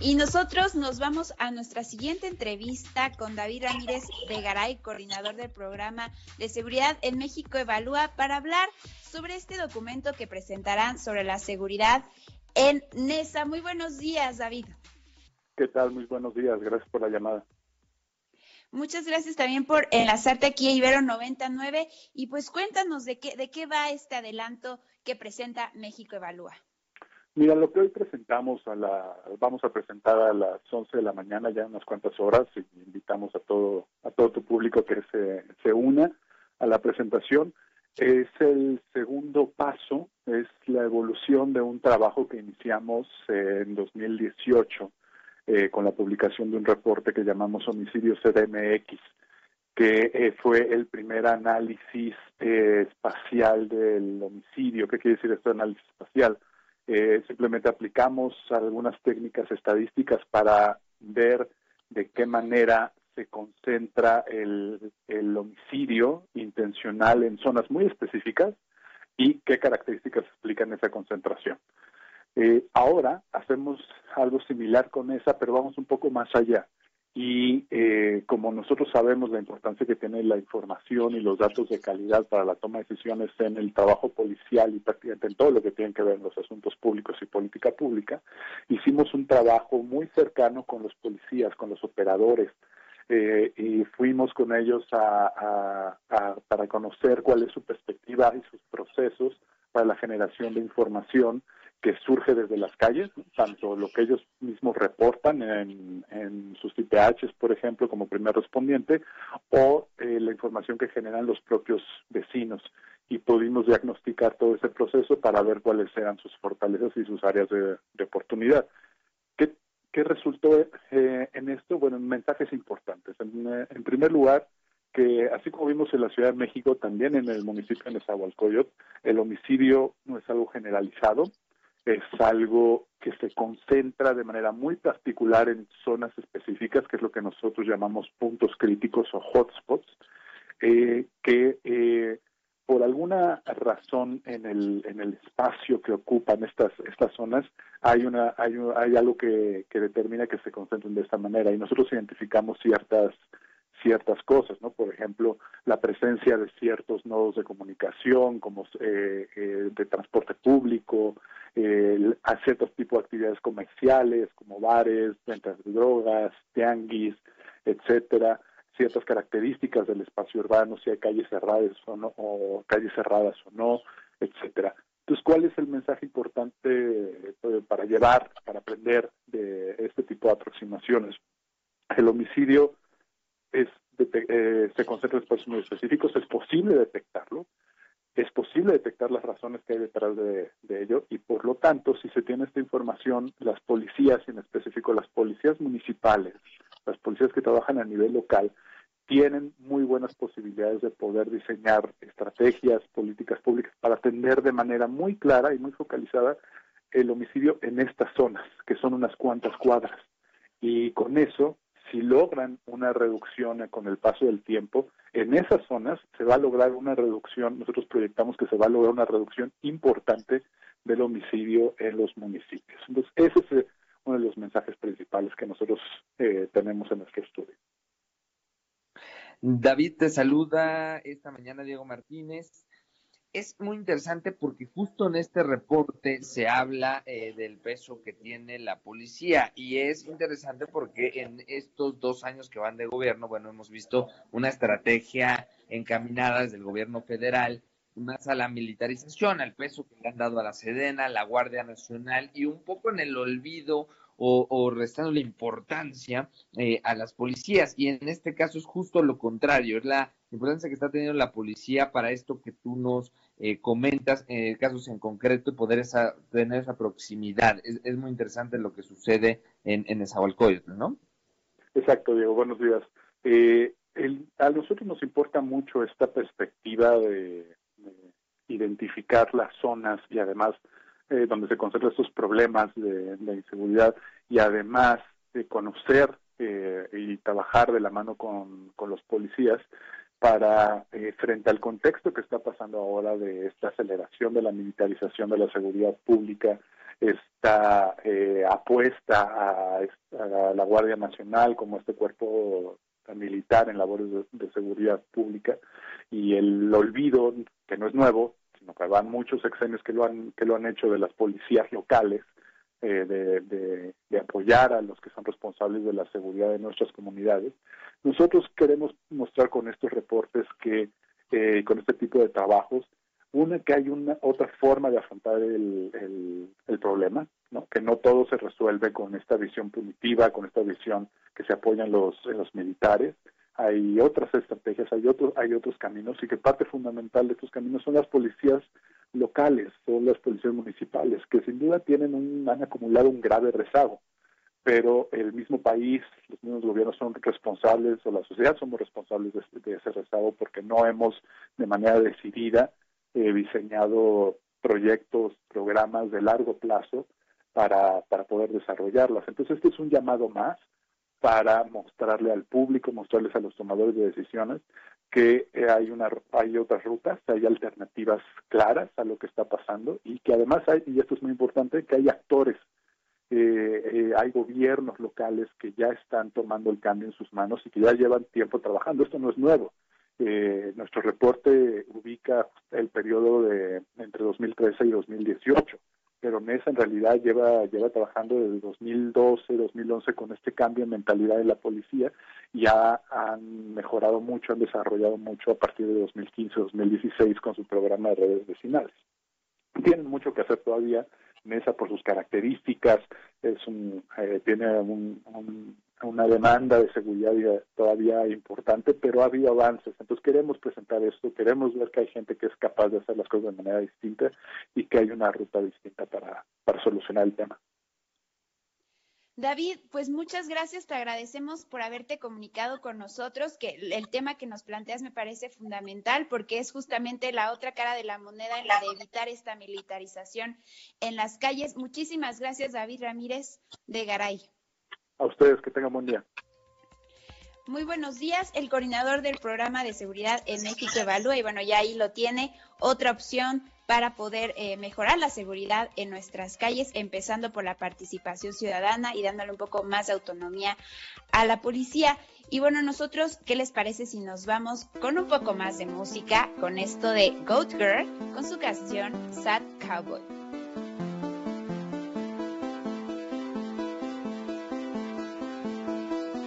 Y nosotros nos vamos a nuestra siguiente entrevista con David Ramírez de Garay, coordinador del programa de seguridad en México Evalúa, para hablar sobre este documento que presentarán sobre la seguridad en Neza. Muy buenos días, David. ¿Qué tal? Muy buenos días. Gracias por la llamada. Muchas gracias también por enlazarte aquí a Ibero 99. Y pues cuéntanos de qué va este adelanto que presenta México Evalúa. Mira, lo que hoy presentamos, vamos a presentar a las 11 de la mañana, ya unas cuantas horas, y invitamos a todo tu público que se una a la presentación. Es el segundo paso, es la evolución de un trabajo que iniciamos en 2018 con la publicación de un reporte que llamamos Homicidio CDMX, que fue el primer análisis espacial del homicidio. ¿Qué quiere decir esto de análisis espacial? Simplemente aplicamos algunas técnicas estadísticas para ver de qué manera se concentra el homicidio intencional en zonas muy específicas y qué características explican esa concentración. Ahora hacemos algo similar con esa, pero vamos un poco más allá. Y como nosotros sabemos la importancia que tiene la información y los datos de calidad para la toma de decisiones en el trabajo policial y prácticamente en todo lo que tiene que ver en los asuntos públicos y política pública, hicimos un trabajo muy cercano con los policías, con los operadores, y fuimos con ellos para conocer cuál es su perspectiva y sus procesos para la generación de información que surge desde las calles, ¿no? Tanto lo que ellos mismos reportan en sus IPHs, por ejemplo, como primer respondiente, o la información que generan los propios vecinos. Y pudimos diagnosticar todo ese proceso para ver cuáles eran sus fortalezas y sus áreas de oportunidad. ¿Qué resultó en esto? Bueno, mensajes importantes. En primer lugar, que así como vimos en la Ciudad de México, también en el municipio de Nezahualcóyotl, el homicidio no es algo generalizado, es algo que se concentra de manera muy particular en zonas específicas, que es lo que nosotros llamamos puntos críticos o hotspots, que por alguna razón en el espacio que ocupan estas zonas hay algo que determina que se concentren de esta manera, y nosotros identificamos ciertas cosas, ¿no? Por ejemplo, la presencia de ciertos nodos de comunicación, como de transporte público, a ciertos tipos de actividades comerciales, como bares, ventas de drogas, tianguis, etcétera, ciertas características del espacio urbano, si hay calles cerradas o no, etcétera. Entonces, ¿cuál es el mensaje importante para llevar, para aprender de este tipo de aproximaciones? El homicidio se concentra en espacios muy específicos, es posible detectarlo, es posible detectar las razones que hay detrás de ello, y por lo tanto, si se tiene esta información, las policías, y en específico las policías municipales, las policías que trabajan a nivel local, tienen muy buenas posibilidades de poder diseñar estrategias, políticas públicas para atender de manera muy clara y muy focalizada el homicidio en estas zonas, que son unas cuantas cuadras, y con eso, si logran una reducción con el paso del tiempo, en esas zonas se va a lograr una reducción, nosotros proyectamos que se va a lograr una reducción importante del homicidio en los municipios. Entonces, ese es uno de los mensajes principales que nosotros tenemos en nuestro estudio. David, te saluda esta mañana Diego Martínez. Es muy interesante porque justo en este reporte se habla del peso que tiene la policía, y es interesante porque en estos 2 años que van de gobierno, bueno, hemos visto una estrategia encaminada desde el gobierno federal más a la militarización, al peso que le han dado a la Sedena, a la Guardia Nacional, y un poco en el olvido o restando la importancia a las policías, y en este caso es justo lo contrario, es la importancia que está teniendo la policía para esto que tú nos comentas, casos en concreto, y poder tener esa proximidad. Es muy interesante lo que sucede en Nezahualcóyotl, ¿no? Exacto, Diego, buenos días. A nosotros nos importa mucho esta perspectiva de identificar las zonas y además donde se concentran estos problemas de inseguridad, y además de conocer y trabajar de la mano con los policías, para frente al contexto que está pasando ahora de esta aceleración de la militarización de la seguridad pública, esta apuesta a la Guardia Nacional como este cuerpo militar en labores de seguridad pública, y el olvido, que no es nuevo, sino que van muchos sexenios que lo han hecho, de las policías locales, de apoyar a los que son responsables de la seguridad de nuestras comunidades. Nosotros queremos mostrar con estos reportes que, con este tipo de trabajos, que hay otra forma de afrontar el problema, ¿no? Que no todo se resuelve con esta visión punitiva, con esta visión que se apoya en los militares. Hay otras estrategias, hay otros caminos, y que parte fundamental de estos caminos son las policías locales, son las policías municipales, que sin duda han acumulado un grave rezago, pero el mismo país, los mismos gobiernos son responsables, o la sociedad somos responsables de ese rezago, porque no hemos de manera decidida diseñado proyectos, programas de largo plazo para poder desarrollarlas. Entonces este es un llamado más para mostrarle al público, mostrarles a los tomadores de decisiones que hay otras rutas, hay alternativas claras a lo que está pasando, y que además hay, y esto es muy importante, que hay actores, hay gobiernos locales que ya están tomando el cambio en sus manos y que ya llevan tiempo trabajando. Esto no es nuevo. Nuestro reporte ubica el periodo de entre 2013 y 2018, pero NESA en realidad lleva trabajando desde 2012, 2011 con este cambio en mentalidad de la policía, y ya han mejorado mucho, han desarrollado mucho a partir de 2015, 2016 con su programa de redes vecinales. Tienen mucho que hacer todavía. NESA, por sus características, tiene una demanda de seguridad todavía importante, pero ha habido avances. Entonces queremos presentar esto, queremos ver que hay gente que es capaz de hacer las cosas de manera distinta y que hay una ruta distinta para solucionar el tema. David, pues muchas gracias, te agradecemos por haberte comunicado con nosotros, que el tema que nos planteas me parece fundamental, porque es justamente la otra cara de la moneda en la de evitar esta militarización en las calles. Muchísimas gracias, David Ramírez de Garay. A ustedes, que tengan buen día. Muy buenos días. El coordinador del programa de seguridad en México Evalúa, y bueno, ya ahí lo tiene, otra opción para poder mejorar la seguridad en nuestras calles, empezando por la participación ciudadana y dándole un poco más de autonomía a la policía. Y bueno, nosotros, ¿qué les parece si nos vamos con un poco más de música, con esto de Goat Girl, con su canción Sad Cowboy?